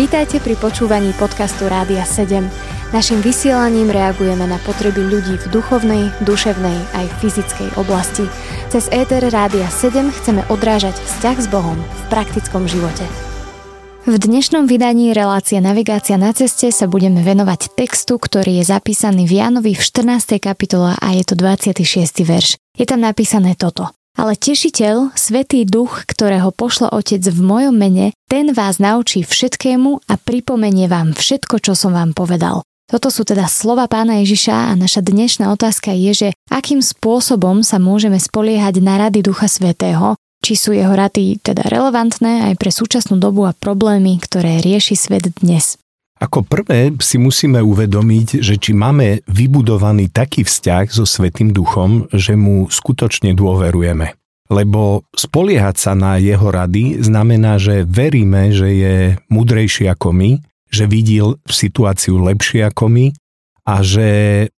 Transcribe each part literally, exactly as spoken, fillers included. Vítajte pri počúvaní podcastu Rádia sedem. Naším vysielaním reagujeme na potreby ľudí v duchovnej, duševnej aj fyzickej oblasti. Cez éter Rádia sedem chceme odrážať vzťah s Bohom v praktickom živote. V dnešnom vydaní relácie Navigácia na ceste sa budeme venovať textu, ktorý je zapísaný v Jánovi v štrnástej kapitole a je to dvadsiaty šiesty verš. Je tam napísané toto. Ale Tešiteľ, Svätý Duch, ktorého pošle Otec v mojom mene, ten vás naučí všetkému a pripomenie vám všetko, čo som vám povedal. Toto sú teda slova Pána Ježiša a naša dnešná otázka je, že akým spôsobom sa môžeme spoliehať na rady Ducha Svätého, či sú jeho rady teda relevantné aj pre súčasnú dobu a problémy, ktoré rieši svet dnes. Ako prvé si musíme uvedomiť, že či máme vybudovaný taký vzťah so Svätým Duchom, že mu skutočne dôverujeme. Lebo spoliehať sa na jeho rady znamená, že veríme, že je múdrejší ako my, že vidí situáciu lepšie ako my a že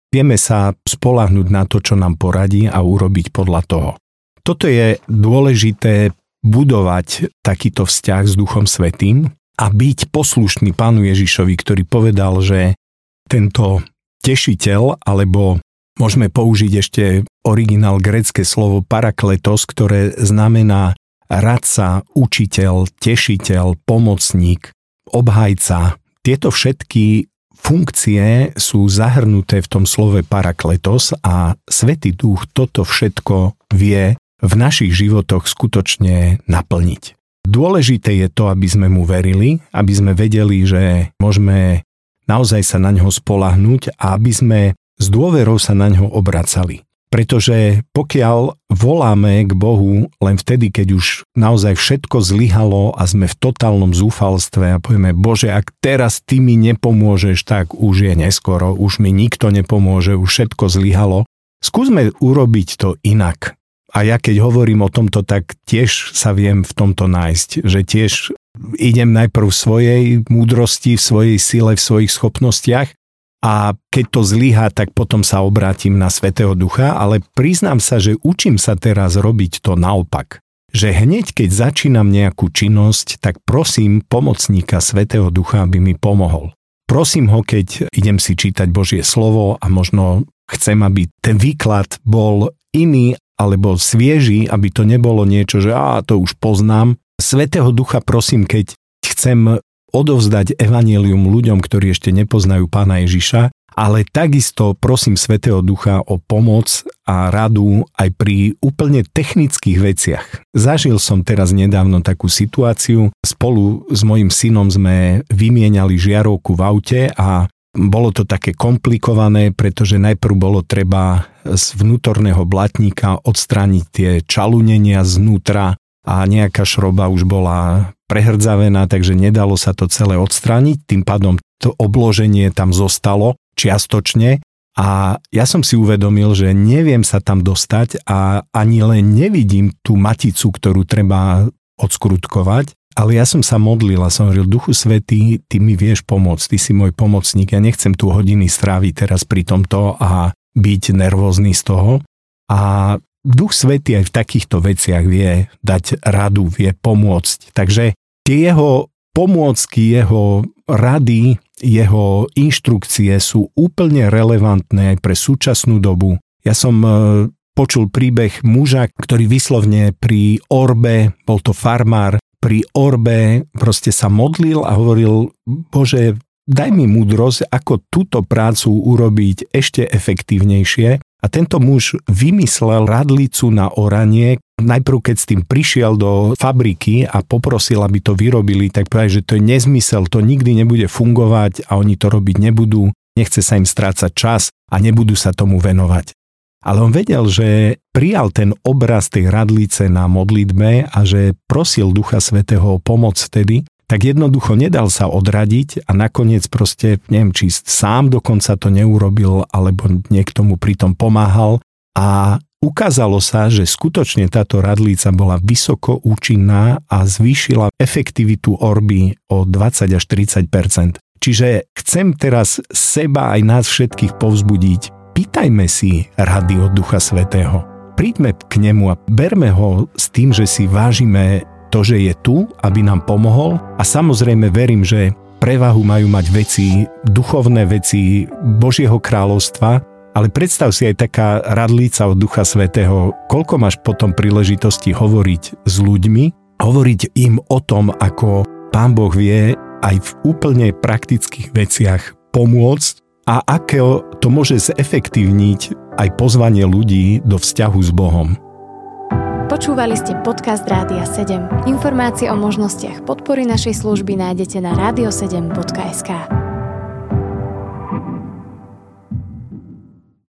vieme sa spoľahnúť na to, čo nám poradí a urobiť podľa toho. Toto je dôležité budovať takýto vzťah s Duchom Svätým, a byť poslušný Pánu Ježišovi, ktorý povedal, že tento tešiteľ, alebo môžeme použiť ešte originál grécke slovo parakletos, ktoré znamená radca, učiteľ, tešiteľ, pomocník, obhajca. Tieto všetky funkcie sú zahrnuté v tom slove parakletos a Svätý Duch toto všetko vie v našich životoch skutočne naplniť. Dôležité je to, aby sme mu verili, aby sme vedeli, že môžeme naozaj sa na ňo spoľahnúť a aby sme s dôverou sa na ňo obracali. Pretože pokiaľ voláme k Bohu len vtedy, keď už naozaj všetko zlyhalo a sme v totálnom zúfalstve a povieme, Bože, ak teraz ty mi nepomôžeš, tak už je neskoro, už mi nikto nepomôže, už všetko zlyhalo. Skúsme urobiť to inak. A ja keď hovorím o tomto, tak tiež sa viem v tomto nájsť, že tiež idem najprv v svojej múdrosti, v svojej sile, v svojich schopnostiach a keď to zlyhá, tak potom sa obrátim na Svätého Ducha, ale priznám sa, že učím sa teraz robiť to naopak. Že hneď keď začínam nejakú činnosť, tak prosím pomocníka Svätého Ducha, aby mi pomohol. Prosím ho, keď idem si čítať Božie slovo a možno chcem, aby ten výklad bol iný, alebo svieži, aby to nebolo niečo, že á, to už poznám. Svätého Ducha prosím, keď chcem odovzdať evanjelium ľuďom, ktorí ešte nepoznajú Pána Ježiša, ale takisto prosím Svätého Ducha o pomoc a radu aj pri úplne technických veciach. Zažil som teraz nedávno takú situáciu. Spolu s mojim synom sme vymieniali žiarovku v aute a bolo to také komplikované, pretože najprv bolo treba z vnútorného blatníka odstrániť tie čalunenia znútra a nejaká šroba už bola prehrdzavená, takže nedalo sa to celé odstrániť. Tým pádom to obloženie tam zostalo čiastočne a ja som si uvedomil, že neviem sa tam dostať a ani len nevidím tú maticu, ktorú treba odskrutkovať. Ale ja som sa modlil a som hovoril, Duchu Svätý, ty mi vieš pomôcť, ty si môj pomocník, ja nechcem tu hodiny stráviť teraz pri tomto a byť nervózny z toho. A Duch Svätý aj v takýchto veciach vie dať radu, vie pomôcť. Takže tie jeho pomôcky, jeho rady, jeho inštrukcie sú úplne relevantné aj pre súčasnú dobu. Ja som počul príbeh muža, ktorý vyslovne pri orbe, bol to farmár, pri orbe proste sa modlil a hovoril, Bože, daj mi múdrosť, ako túto prácu urobiť ešte efektívnejšie. A tento muž vymyslel radlicu na oranie. Najprv, keď s tým prišiel do fabriky a poprosil, aby to vyrobili, tak povedal, že to je nezmysel, to nikdy nebude fungovať a oni to robiť nebudú, nechce sa im strácať čas a nebudú sa tomu venovať. Ale on vedel, že prijal ten obraz tej radlice na modlitbe a že prosil Ducha Svätého o pomoc vtedy, tak jednoducho nedal sa odradiť a nakoniec proste, neviem, či sám dokonca to neurobil, alebo niekto mu pritom pomáhal. A ukázalo sa, že skutočne táto radlica bola vysoko účinná a zvýšila efektivitu orby o dvadsať až tridsať percent. Čiže chcem teraz seba aj nás všetkých povzbudiť, pýtajme si rady od Ducha Svätého. Príďme k nemu a berme ho s tým, že si vážime to, že je tu, aby nám pomohol, a samozrejme verím, že prevahu majú mať veci, duchovné veci Božieho kráľovstva, ale predstav si aj taká radlica od Ducha Svätého, koľko máš potom príležitosti hovoriť s ľuďmi, hovoriť im o tom, ako Pán Boh vie aj v úplne praktických veciach pomôcť a ako to môže zefektívniť aj pozvanie ľudí do vzťahu s Bohom. Počúvali ste podcast Rádia sedem. Informácie o možnostiach podpory našej služby nájdete na radio sedem bodka es ká.